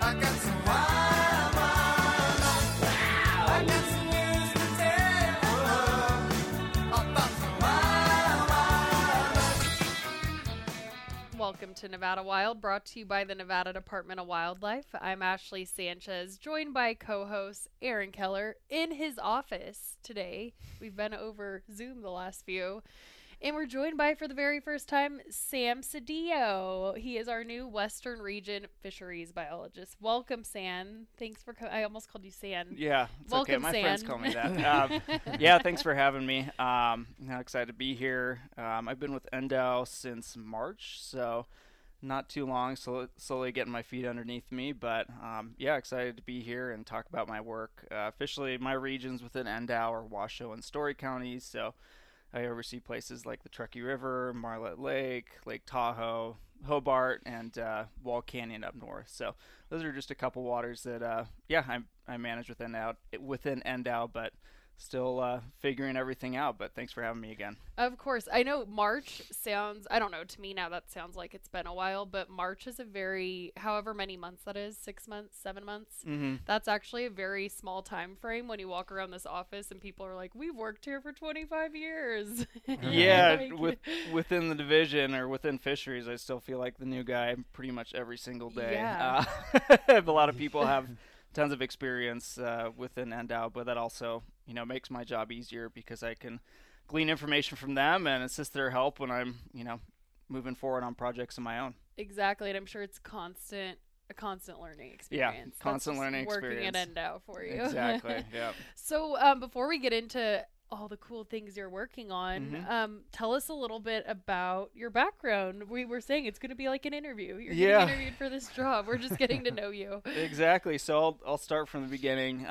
I got some wild wildlife. Wow. I got some news to tell about some wild wildlife. Welcome to Nevada Wild, brought to you by the Nevada Department of Wildlife. I'm Ashley Sanchez, joined by co-host Aaron Keller in his office today. We've been over Zoom the last few. And we're joined by, for the very first time, Sam Sedillo. He is our new Western Region fisheries biologist. Welcome, Sam. Thanks for coming. I almost called you Sam. Yeah, it's welcome, okay. My Sam. Friends call me that. Yeah, thanks for having me. I'm excited to be here. I've been with NDOW since March, so not too long, slowly getting my feet underneath me. But, yeah, excited to be here and talk about my work. Officially, my regions within NDOW are Washoe and Story Counties, so I oversee places like the Truckee River, Marlette Lake, Lake Tahoe, Hobart, and Wall Canyon up north. So those are just a couple waters that, I manage within NDOW, but still figuring everything out. But thanks for having me again. Of course. I know March sounds, I don't know, to me now that sounds like it's been a while, but March is a very, however many months that is, 6 months, 7 months, that's actually a very small time frame when you walk around this office and people are like, we've worked here for 25 years. Yeah, like, within the division or within fisheries, I still feel like the new guy pretty much every single day. Yeah. A lot of people have tons of experience within NDOW, but that also, makes my job easier because I can glean information from them and assist their help when I'm, moving forward on projects of my own. Exactly. And I'm sure it's a constant learning experience. Yeah, constant learning experience. Working at NDOW for you. Exactly. Yeah. So before we get into all the cool things you're working on, tell us a little bit about your background. We were saying it's going to be like an interview. You're getting interviewed for this job. We're just getting to know you. Exactly. So I'll start from the beginning.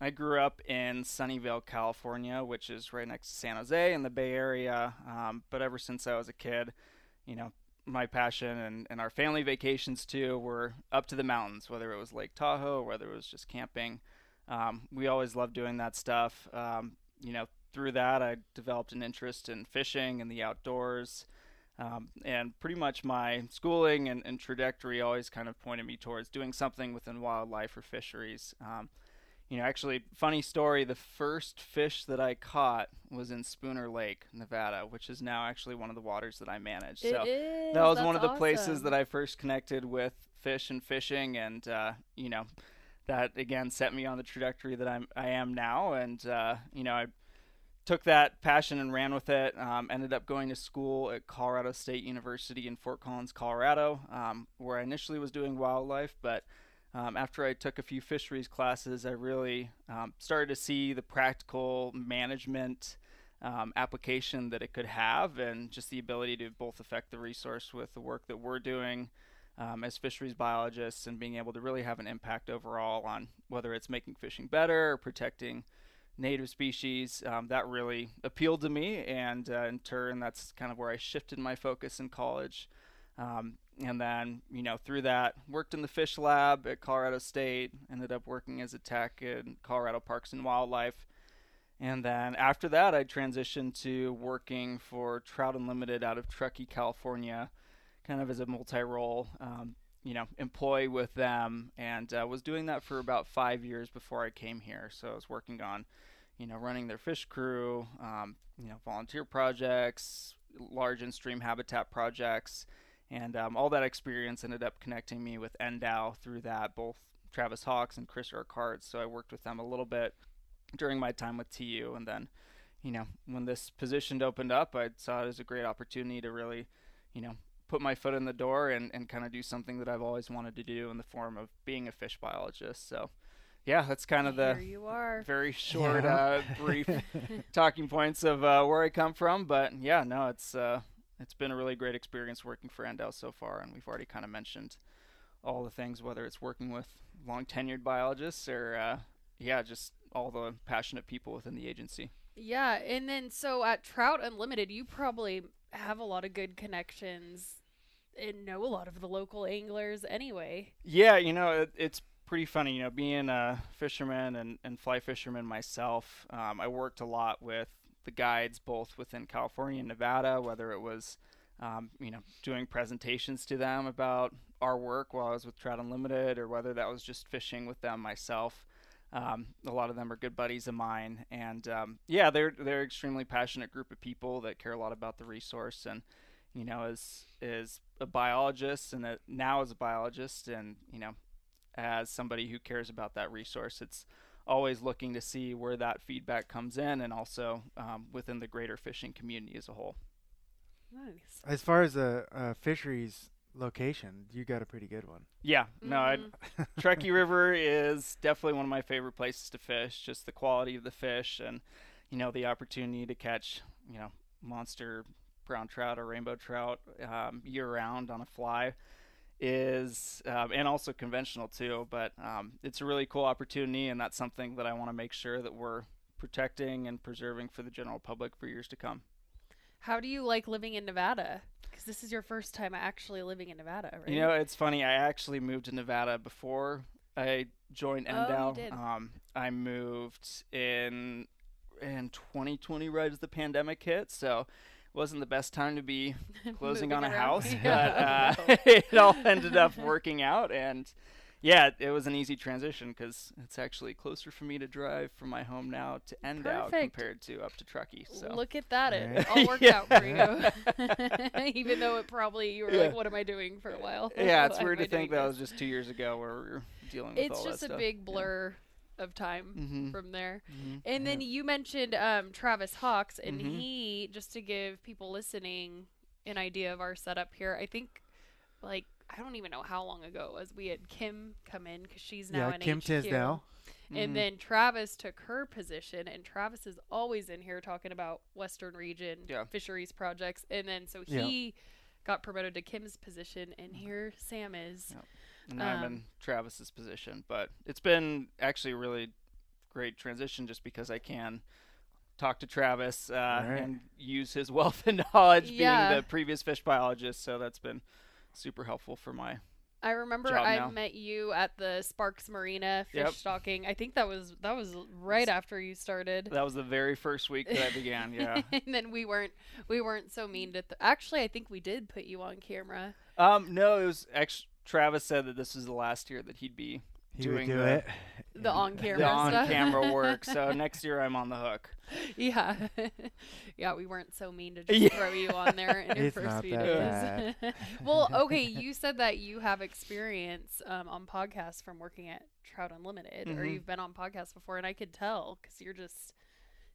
I grew up in Sunnyvale, California, which is right next to San Jose in the Bay Area. But ever since I was a kid, my passion and our family vacations too were up to the mountains, whether it was Lake Tahoe, whether it was just camping. We always loved doing that stuff. Through that, I developed an interest in fishing and the outdoors. And pretty much my schooling and trajectory always kind of pointed me towards doing something within wildlife or fisheries. Actually, funny story, the first fish that I caught was in Spooner Lake, Nevada, which is now actually one of the waters that I manage. That was one of the places that I first connected with fish and fishing. And, that again set me on the trajectory that I am now. And, I took that passion and ran with it. Ended up going to school at Colorado State University in Fort Collins, Colorado, where I initially was doing wildlife. But after I took a few fisheries classes, I really started to see the practical management application that it could have, and just the ability to both affect the resource with the work that we're doing as fisheries biologists, and being able to really have an impact overall on whether it's making fishing better or protecting native species. That really appealed to me, and in turn, that's kind of where I shifted my focus in college. And then, through that, worked in the fish lab at Colorado State, ended up working as a tech in Colorado Parks and Wildlife. And then after that, I transitioned to working for Trout Unlimited out of Truckee, California, kind of as a multi-role, employee with them, and was doing that for about 5 years before I came here. So I was working on, running their fish crew, volunteer projects, large and stream habitat projects, and all that experience ended up connecting me with NDOW through that, both Travis Hawks and Chris Urquhart. So I worked with them a little bit during my time with TU, and then, when this position opened up, I saw it as a great opportunity to really, put my foot in the door and kind of do something that I've always wanted to do in the form of being a fish biologist. So yeah, that's kind of very short, brief talking points of where I come from. But yeah, no, it's been a really great experience working for NDOW so far. And we've already kind of mentioned all the things, whether it's working with long tenured biologists or just all the passionate people within the agency. Yeah. And then, so at Trout Unlimited, you probably have a lot of good connections and know a lot of the local anglers anyway. Yeah, it's pretty funny, you know, being a fisherman and fly fisherman myself. I worked a lot with the guides both within California and Nevada, whether it was, you know, doing presentations to them about our work while I was with Trout Unlimited, or whether that was just fishing with them myself. A lot of them are good buddies of mine, and yeah, they're an extremely passionate group of people that care a lot about the resource. And you know, as a biologist, and now as a biologist, and you know, as somebody who cares about that resource, it's always looking to see where that feedback comes in, and also within the greater fishing community as a whole. Nice. As far as the fisheries location, you got a pretty good one. Yeah, no, Truckee River is definitely one of my favorite places to fish. Just the quality of the fish, and you know, the opportunity to catch, you know, monster brown trout or rainbow trout year-round on a fly is, and also conventional too, but it's a really cool opportunity, and that's something that I want to make sure that we're protecting and preserving for the general public for years to come. How do you like living in Nevada? Because this is your first time actually living in Nevada, right? You know, it's funny. I actually moved to Nevada before I joined NDOW. You did. I moved in 2020 right as the pandemic hit, so wasn't the best time to be closing on a house, yeah, but it all ended up working out. And yeah, it was an easy transition because it's actually closer for me to drive from my home now to NDOW compared to up to Truckee. So look at that. It all worked out for you, even though it probably, you were like, what am I doing for a while? Yeah, it's weird to think that was just 2 years ago where we were dealing with all that stuff. It's just a big blur of time from there. And then you mentioned Travis Hawks, and he, just to give people listening an idea of our setup here, I think, like, I don't even know how long ago it was, we had Kim come in because she's now in Kim HQ. Tisdale. And then Travis took her position, and Travis is always in here talking about Western region fisheries projects. And then so he got promoted to Kim's position, and here Sam is. And I'm in Travis's position, but it's been actually a really great transition just because I can talk to Travis and use his wealth and knowledge being the previous fish biologist. So that's been super helpful for my job now. I remember I met you at the Sparks Marina fish stocking. I think that was right after you started. That was the very first week that I began. Yeah. And then we weren't so mean to. Actually, I think we did put you on camera. No, it was actually. Travis said that this was the last year that he'd be doing the on-camera stuff. The on-camera work. So next year I'm on the hook. Yeah. Yeah, we weren't so mean to just throw you on there in your first few days. Well, okay, you said that you have experience on podcasts from working at Trout Unlimited, or you've been on podcasts before, and I could tell because you're just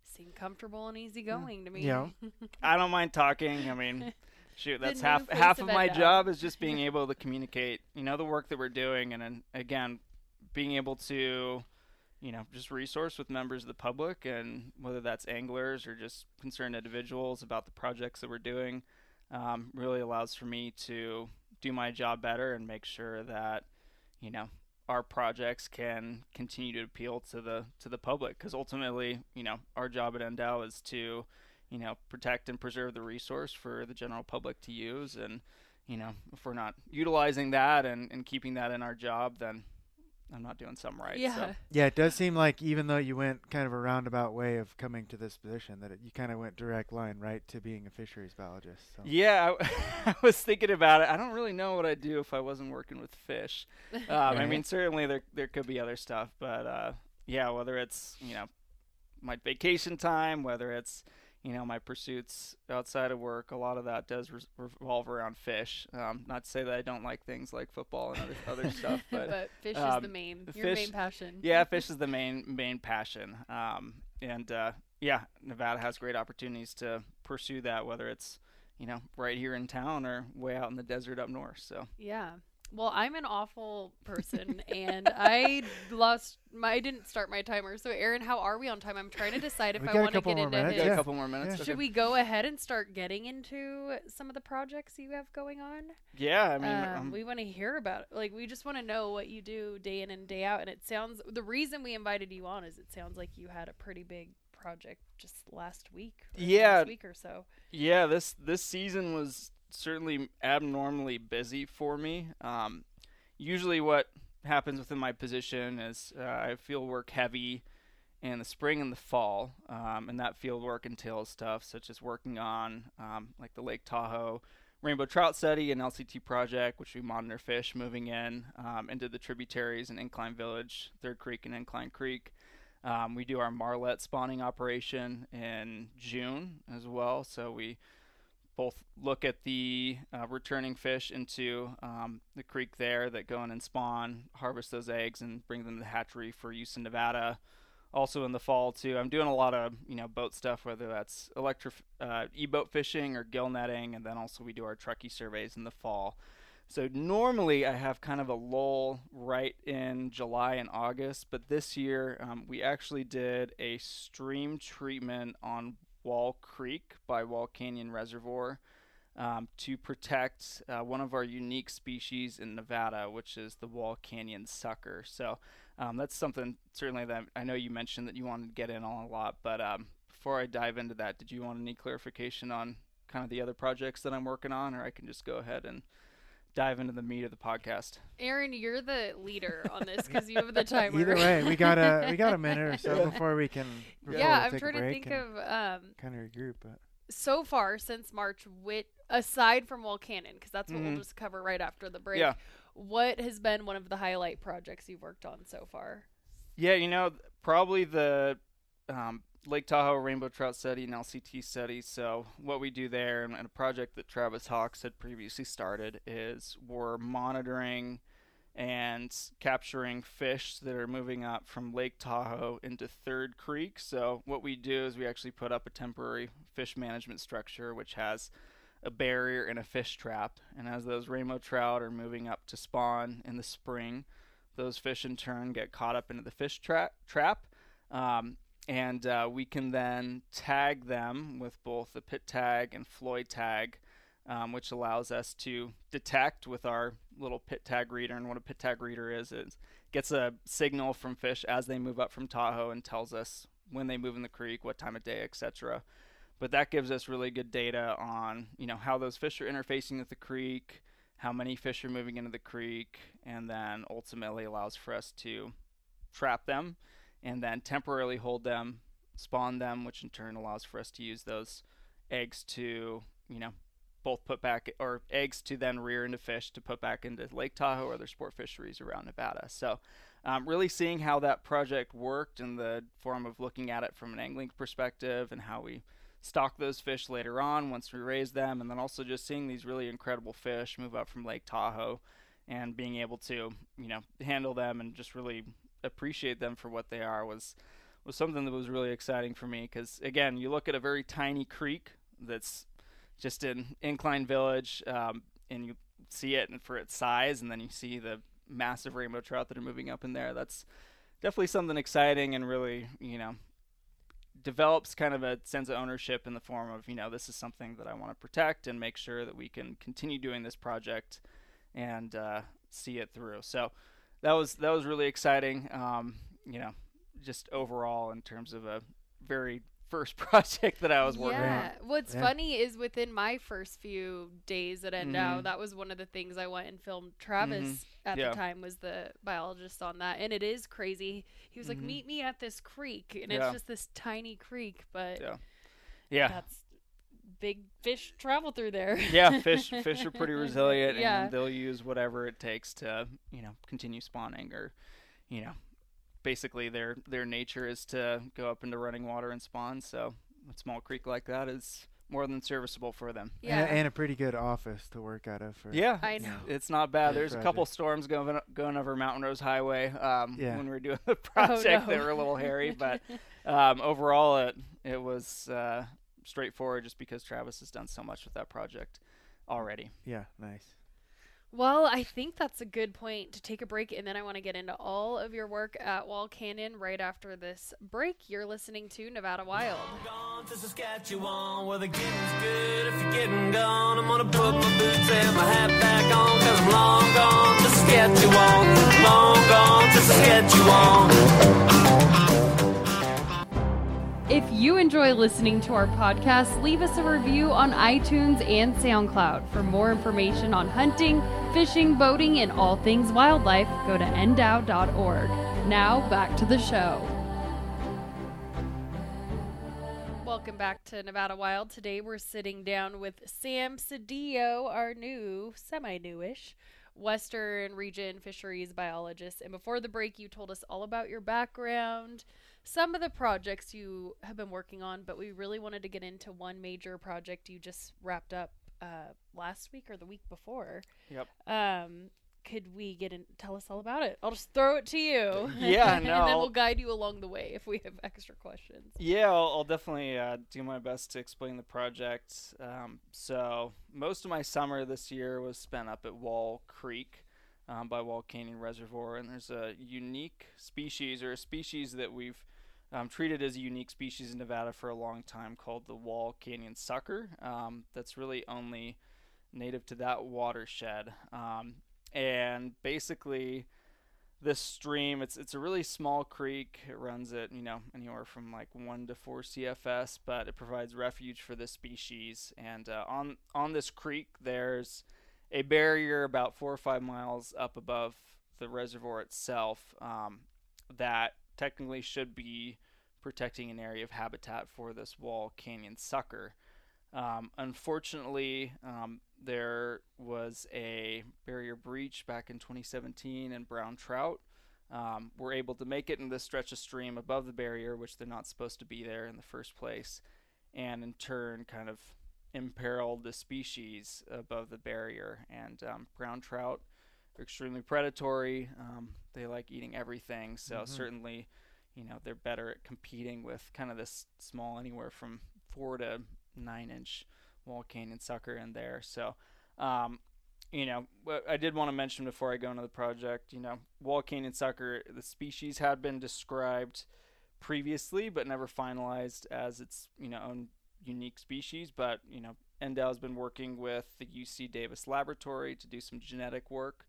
seem comfortable and easygoing to me. Yeah. I don't mind talking. I mean, shoot, that's half of my job is just being able to communicate, you know, the work that we're doing. And then, again, being able to, you know, just resource with members of the public, and whether that's anglers or just concerned individuals about the projects that we're doing, really allows for me to do my job better and make sure that, you know, our projects can continue to appeal to the public. Because ultimately, you know, our job at NDOW is to, you know, protect and preserve the resource for the general public to use. And, you know, if we're not utilizing that and keeping that in our job, then I'm not doing something right. Yeah. So. Yeah, it does seem like even though you went kind of a roundabout way of coming to this position, that you kind of went direct line right to being a fisheries biologist. So. Yeah, I was thinking about it. I don't really know what I'd do if I wasn't working with fish. I mean, certainly there could be other stuff, but yeah, whether it's, you know, my vacation time, whether it's, you know, my pursuits outside of work, a lot of that does revolve around fish. Not to say that I don't like things like football and other stuff, but fish is the main passion. Yeah, fish is the main passion. Yeah, Nevada has great opportunities to pursue that, whether it's, you know, right here in town or way out in the desert up north. So yeah. Well, I'm an awful person, and I didn't start my timer. So, Aaron, how are we on time? I'm trying to decide if I want to get into his. A couple more minutes. Yeah. Should we go ahead and start getting into some of the projects you have going on? Yeah, I mean, we want to hear about it. Like, we just want to know what you do day in and day out. And it sounds, the reason we invited you on is it sounds like you had a pretty big project just last week or so. Yeah, this season was certainly abnormally busy for me. Usually what happens within my position is I field work heavy in the spring and the fall, and that field work entails stuff such as working on like the Lake Tahoe rainbow trout study and LCT project, which we monitor fish moving in into the tributaries in Incline Village, Third Creek, and Incline Creek. We do our Marlette spawning operation in June as well, so we both look at the returning fish into the creek there that go in and spawn, harvest those eggs, and bring them to the hatchery for use in Nevada. Also in the fall too, I'm doing a lot of boat stuff, whether that's electric e-boat fishing or gill netting, and then also we do our Truckee surveys in the fall. So normally I have kind of a lull right in July and August, but this year we actually did a stream treatment on Wall Creek by Wall Canyon Reservoir to protect one of our unique species in Nevada, which is the Wall Canyon sucker. So that's something certainly that I know you mentioned that you wanted to get in on a lot, but before I dive into that, did you want any clarification on kind of the other projects that I'm working on, or I can just go ahead and dive into the meat of the podcast? Aaron, you're the leader on this because you have the timer. Either way, we got a minute or so before we can. I'm trying to think of kind of regroup. But so far since March, aside from Wall Canyon, because that's what we'll just cover right after the break. Yeah. What has been one of the highlight projects you've worked on so far? Yeah, probably the Lake Tahoe rainbow trout study and LCT study. So what we do there, and a project that Travis Hawks had previously started, is we're monitoring and capturing fish that are moving up from Lake Tahoe into Third Creek. So what we do is we actually put up a temporary fish management structure, which has a barrier and a fish trap. And as those rainbow trout are moving up to spawn in the spring, those fish in turn get caught up into the fish trap. And we can then tag them with both the PIT tag and Floyd tag, which allows us to detect with our little PIT tag reader. And what a PIT tag reader is, it gets a signal from fish as they move up from Tahoe and tells us when they move in the creek, what time of day, etc. But that gives us really good data on how those fish are interfacing with the creek, how many fish are moving into the creek, and then ultimately allows for us to trap them and then temporarily hold them, spawn them, which in turn allows for us to use those eggs to, both put back, or eggs to then rear into fish to put back into Lake Tahoe or other sport fisheries around Nevada. So really seeing how that project worked in the form of looking at it from an angling perspective and how we stock those fish later on once we raise them, and then also just seeing these really incredible fish move up from Lake Tahoe and being able to, handle them and just really appreciate them for what they are was something that was really exciting for me, because again, you look at a very tiny creek that's just in Incline Village, and you see it for its size, and then you see the massive rainbow trout that are moving up in there. That's definitely something exciting, and really develops kind of a sense of ownership in the form of this is something that I want to protect and make sure that we can continue doing this project and see it through. So That was really exciting, just overall in terms of a very first project that I was working on. What's funny is within my first few days at NDOW, that was one of the things I went and filmed Travis at the time, was the biologist on that. And it is crazy. He was like, meet me at this creek. And it's just this tiny creek, but that's big fish travel through there. Fish are pretty resilient, and they'll use whatever it takes to continue spawning, or basically their nature is to go up into running water and spawn. So a small creek like that is more than serviceable for them. And a pretty good office to work out of for I know it's not bad. There's project. A couple storms going over Mountain Rose Highway when we were doing the project. They were a little hairy, but overall it was straightforward, just because Travis has done so much with that project already. Nice. Well, I think that's a good point to take a break, and then I want to get into all of your work at Wall Canyon right after this break. You're listening to Nevada Wild. I'm gone to Saskatchewan, where the getting's good. If you're getting gone, I'm gonna put my boots and my hat back on, 'cause I'm long gone to Saskatchewan, long gone to Saskatchewan. If you enjoy listening to our podcast, leave us a review on iTunes and SoundCloud. For more information on hunting, fishing, boating, and all things wildlife, go to ndow.org. Now, back to the show. Welcome back to Nevada Wild. Today we're sitting down with Sam Sedillo, our new, semi-newish, Western Region fisheries biologist. And before the break, you told us all about your background, some of the projects you have been working on, but we really wanted to get into one major project you just wrapped up last week or the week before. Yep. Could we get in? Tell us all about it. I'll just throw it to you. Yeah, no. And then we'll guide you along the way if we have extra questions. Yeah, I'll definitely do my best to explain the project. So most of my summer this year was spent up at Wall Creek by Wall Canyon Reservoir, and there's a unique species, or a species that we've treated as a unique species in Nevada for a long time, called the Wall Canyon sucker. That's really only native to that watershed. And basically this stream, it's a really small creek. It runs at, anywhere from like 1 to 4 CFS, but it provides refuge for this species. And on this creek, there's a barrier about 4 or 5 miles up above the reservoir itself that technically should be protecting an area of habitat for this Wall Canyon sucker. Unfortunately, there was a barrier breach back in 2017, and brown trout were able to make it in this stretch of stream above the barrier, which they're not supposed to be there in the first place, and in turn kind of imperiled the species above the barrier. And brown trout are extremely predatory. They like eating everything, so certainly they're better at competing with kind of this small, anywhere from 4 to 9 inch Wall Canyon sucker in there. So I did want to mention before I go into the project, Wall Canyon sucker, the species had been described previously but never finalized as its own unique species, but NDOW has been working with the UC Davis laboratory to do some genetic work.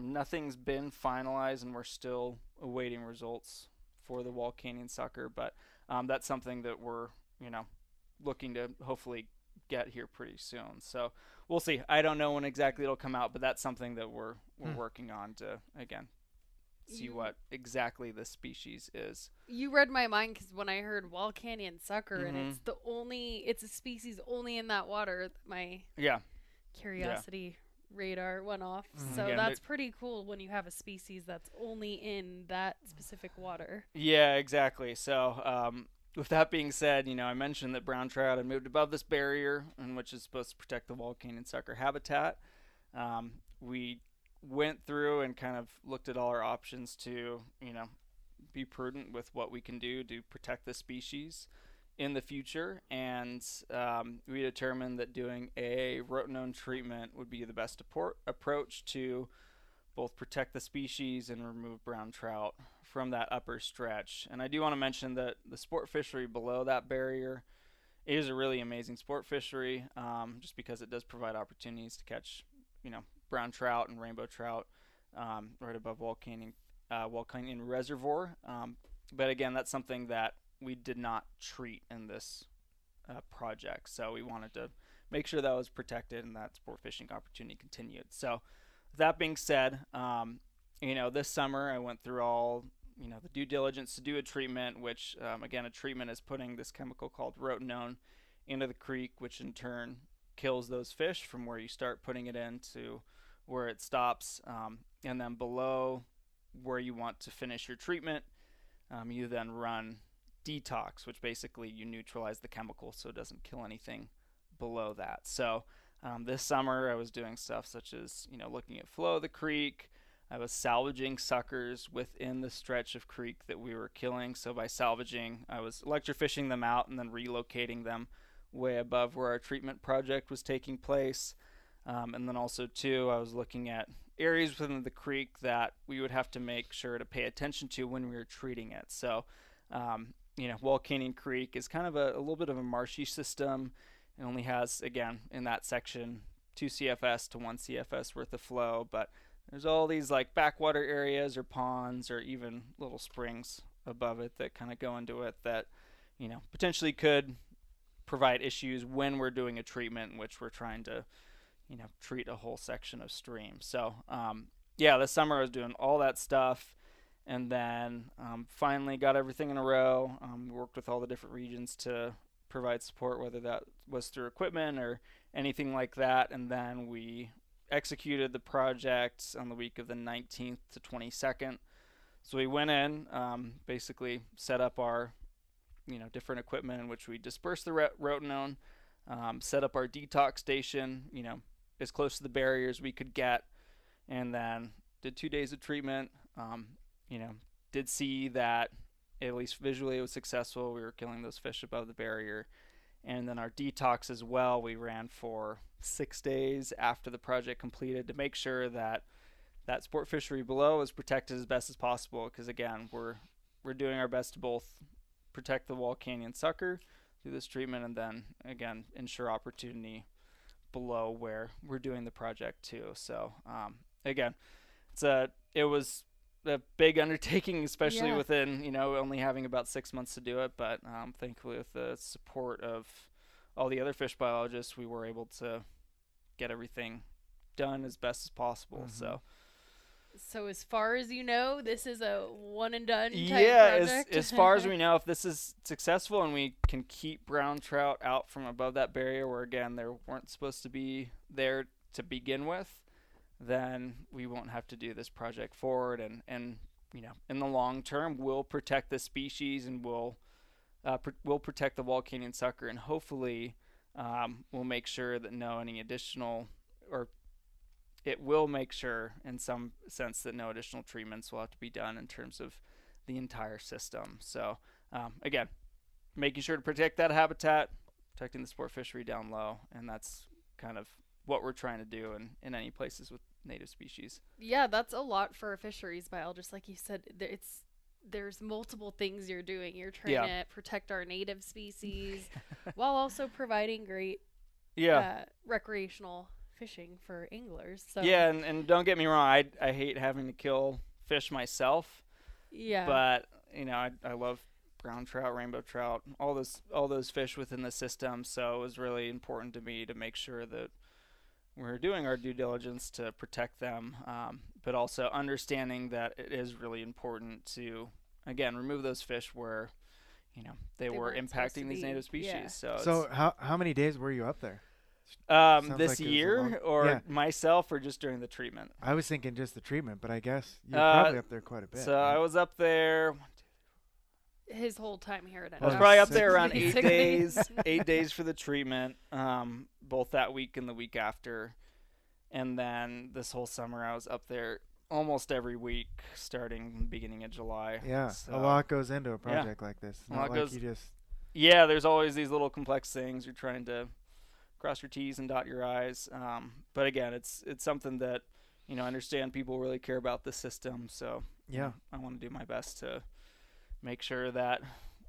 Nothing's been finalized, and we're still awaiting results for the Wall Canyon sucker, but that's something that we're looking to hopefully get here pretty soon. So we'll see. I don't know when exactly it'll come out, but that's something that we're working on to, again, see what exactly the species is. You read my mind, because when I heard Wall Canyon sucker, and it's the only, it's a species only in that water, my curiosity radar went off. So yeah, that's pretty cool when you have a species that's only in that specific water. Yeah, exactly. So, with that being said, I mentioned that brown trout had moved above this barrier, and which is supposed to protect the Wall Canyon sucker habitat. We went through and kind of looked at all our options to, be prudent with what we can do to protect the species in the future. And we determined that doing a rotenone treatment would be the best approach to both protect the species and remove brown trout from that upper stretch. And I do want to mention that the sport fishery below that barrier is a really amazing sport fishery, just because it does provide opportunities to catch, brown trout and rainbow trout right above Wall Canyon Reservoir. But again, that's something that we did not treat in this project. So we wanted to make sure that was protected and that sport fishing opportunity continued. So that being said, this summer I went through all, the due diligence to do a treatment, which, again, a treatment is putting this chemical called rotenone into the creek, which in turn kills those fish from where you start putting it in to where it stops. And then below where you want to finish your treatment, you then run detox, which basically you neutralize the chemical so it doesn't kill anything below that. So this summer I was doing stuff such as, looking at flow of the creek. I was salvaging suckers within the stretch of creek that we were killing. So by salvaging, I was electrofishing them out and then relocating them way above where our treatment project was taking place. And then also, too, I was looking at areas within the creek that we would have to make sure to pay attention to when we were treating it. So, Wall Canyon Creek is kind of a little bit of a marshy system. It only has, again, in that section, 2 CFS to 1 CFS worth of flow, but there's all these like backwater areas or ponds or even little springs above it that kind of go into it that, you know, potentially could provide issues when we're doing a treatment in which we're trying to, you know, treat a whole section of stream. So, yeah, this summer I was doing all that stuff, and then finally got everything in a row. Worked with all the different regions to provide support, whether that was through equipment or anything like that. And then we executed the project on the week of the 19th to 22nd. So we went in, basically set up our, you know, different equipment in which we dispersed the rotenone, set up our detox station, you know, as close to the barrier as we could get, and then did 2 days of treatment. You know, did see that at least visually it was successful. We were killing those fish above the barrier. And then our detox as well, we ran for 6 days after the project completed to make sure that that sport fishery below is protected as best as possible, because again, we're doing our best to both protect the Wall Canyon sucker through this treatment, and then again ensure opportunity below where we're doing the project too. So again, it was a big undertaking, especially within, you know, only having about 6 months to do it, but thankfully with the support of all the other fish biologists, we were able to get everything done as best as possible. Mm-hmm. So as far as you know, this is a one and done type project. Yeah, as far as we know, if this is successful and we can keep brown trout out from above that barrier where, again, they weren't supposed to be there to begin with, then we won't have to do this project forward. And you know, in the long term, we'll protect the species, and we'll protect the Wall Canyon sucker, and hopefully we'll make sure that it will make sure in some sense that no additional treatments will have to be done in terms of the entire system. So again, making sure to protect that habitat, protecting the sport fishery down low. And that's kind of what we're trying to do in any places with native species. Yeah, that's a lot for a fisheries biologist. Like you said, there's multiple things you're doing. You're trying to protect our native species while also providing great recreational fishing for anglers. So and don't get me wrong, I hate having to kill fish myself, but you know, I love brown trout, rainbow trout, all those fish within the system. So it was really important to me to make sure that we're doing our due diligence to protect them, but also understanding that it is really important to, again, remove those fish where, you know, they were impacting these native species. Yeah. So how many days were you up there? This year or myself, or just during the treatment? I was thinking just the treatment, but I guess you're probably up there quite a bit. So right? I was up there his whole time here at NDOW. I was probably up there around 8 days, 8 days for the treatment, both that week and the week after. And then this whole summer I was up there almost every week starting the beginning of July. Yeah, so a lot goes into a project like this. It's not like you just... Yeah, there's always these little complex things you're trying to cross your T's and dot your I's. But again, it's something that, you know, I understand people really care about the system. So I want to do my best to make sure that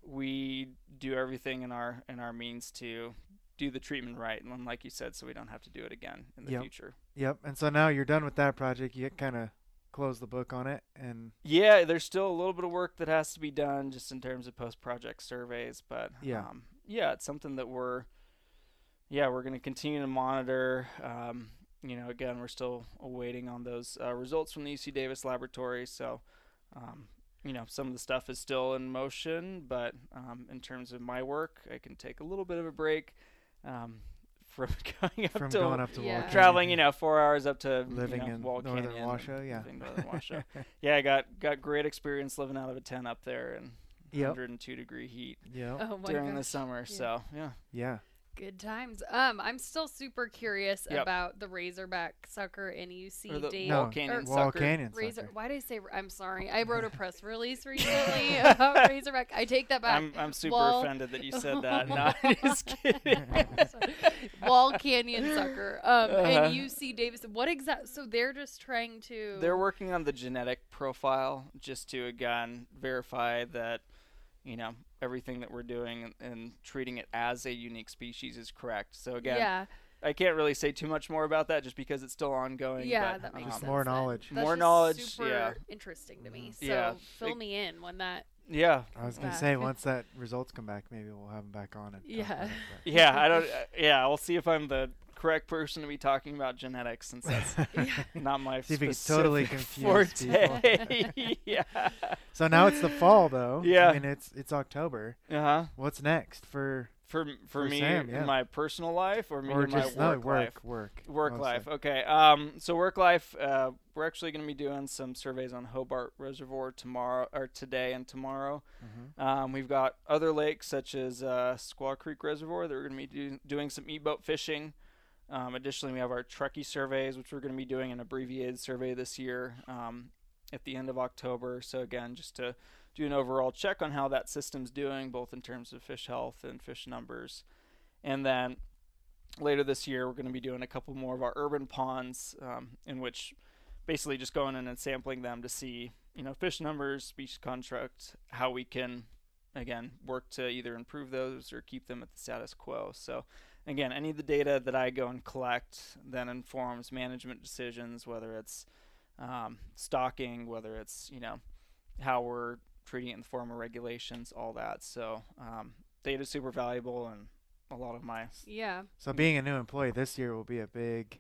we do everything in our means to do the treatment right. And like you said, so we don't have to do it again in the future. Yep. And so now you're done with that project. You kind of close the book on it. And there's still a little bit of work that has to be done just in terms of post-project surveys. But it's something that we're going to continue to monitor. You know, again, we're still awaiting on those results from the UC Davis laboratory. So, you know, some of the stuff is still in motion, but in terms of my work, I can take a little bit of a break from going up to Wall Canyon, traveling, you know, 4 hours up to living in Wall Canyon, northern Washoe. I got great experience living out of a tent up there in 102 degree heat during the summer. Yeah. So good times. I'm still super curious about the razorback sucker in UC Davis. Wall Canyon sucker. Why did I say? I'm sorry. I wrote a press release recently about razorback. I take that back. I'm super offended that you said that. No, I'm just kidding. Wall Canyon sucker in UC Davis. What exactly? So they're just trying to. They're working on the genetic profile just to again verify that, you know, everything that we're doing and treating it as a unique species is correct. So again, I can't really say too much more about that just because it's still ongoing. Yeah, but that makes sense. More knowledge. That's super interesting to me. So fill me in when that Yeah. I was going to say, once that results come back, maybe we'll have them back on. And yeah. Yeah. Yeah. I'll see if I'm the correct person to be talking about genetics, since that's not my specific totally confused people. Yeah. So now it's the fall, though. Yeah. I mean, it's October. Uh-huh. What's next for me Sam, in my personal life or me or in just my work life? Okay. So work life, we're actually going to be doing some surveys on Hobart Reservoir today and tomorrow. Mm-hmm. We've got other lakes such as Squaw Creek Reservoir that we're going to be doing some e-boat fishing. Additionally, we have our Truckee surveys, which we're going to be doing an abbreviated survey this year at the end of October. So again, just to do an overall check on how that system's doing, both in terms of fish health and fish numbers. And then later this year, we're going to be doing a couple more of our urban ponds, in which basically just going in and sampling them to see, fish numbers, species construct, how we can, again, work to either improve those or keep them at the status quo. So again, any of the data that I go and collect then informs management decisions, whether it's stocking, whether it's, how we're treating it in the form of regulations, all that. So data is super valuable, and a lot of my So being a new employee this year will be a big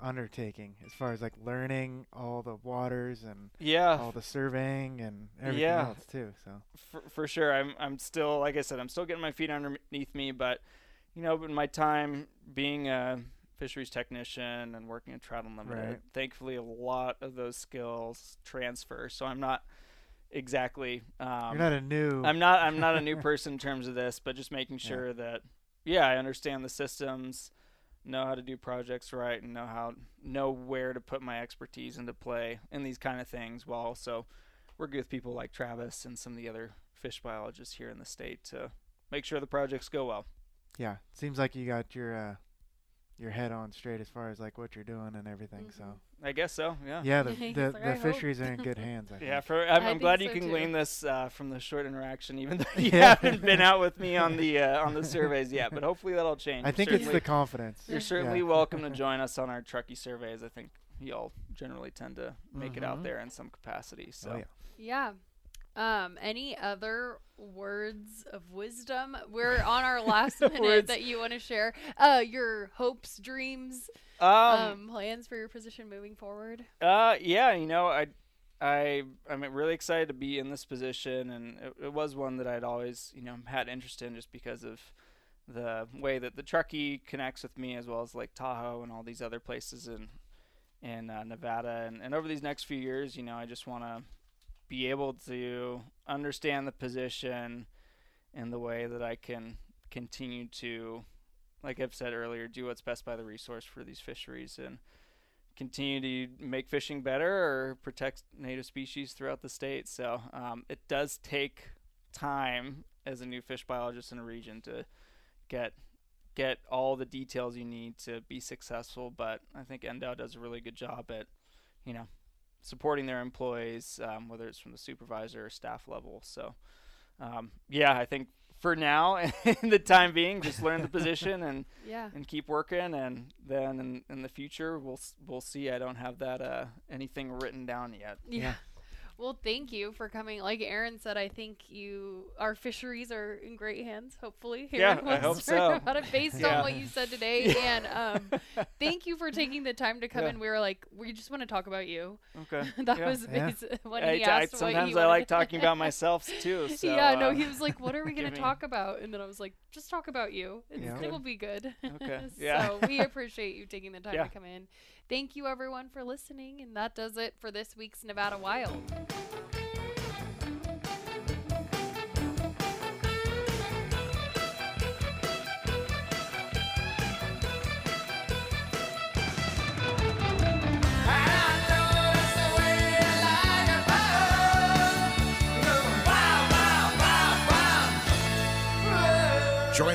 undertaking as far as like learning all the waters and all the surveying and everything else too. So for sure, I'm still, like I said, I'm still getting my feet underneath me, but in my time being a fisheries technician and working at Trout Unlimited, thankfully a lot of those skills transfer. So I'm not exactly I'm not a new person in terms of this, but just making sure that I understand the systems, know how to do projects right, and know where to put my expertise into play in these kind of things, while also working with people like Travis and some of the other fish biologists here in the state to make sure the projects go well. Yeah, it seems like you got your head on straight as far as like what you're doing and everything. Mm-hmm. So I guess so. Yeah. Yeah. The fisheries are in good hands. I think. Yeah. I'm glad you can glean this from the short interaction, even though you haven't been out with me on the surveys yet. But hopefully that'll change. I think it's the confidence. You're certainly welcome to join us on our Truckee surveys. I think y'all generally tend to make it out there in some capacity. So any other words of wisdom? We're on our last minute that you want to share. Your hopes, dreams, plans for your position moving forward. I'm really excited to be in this position, and it was one that I'd always had interest in, just because of the way that the Truckee connects with me, as well as Lake Tahoe and all these other places in Nevada. And over these next few years, I just want to be able to understand the position in the way that I can continue to, like I've said earlier, do what's best by the resource for these fisheries and continue to make fishing better or protect native species throughout the state. So it does take time as a new fish biologist in a region to get all the details you need to be successful, but I think NDOW does a really good job at, supporting their employees, whether it's from the supervisor or staff level. So, I think for now, in the time being, just learn the position and keep working. And then in the future, we'll see. I don't have that anything written down yet. Yeah. Well, thank you for coming. Like Aaron said, I think our fisheries are in great hands, hopefully. I hope so. About it based on what you said today. And thank you for taking the time to come in. We were like, we just want to talk about you. Okay. That was when he asked sometimes I like talking about myself too. So, he was like, what are we going to talk about? And then I was like, just talk about you. It will be good. Okay. So we appreciate you taking the time to come in. Thank you, everyone, for listening, and that does it for this week's Nevada Wild. Join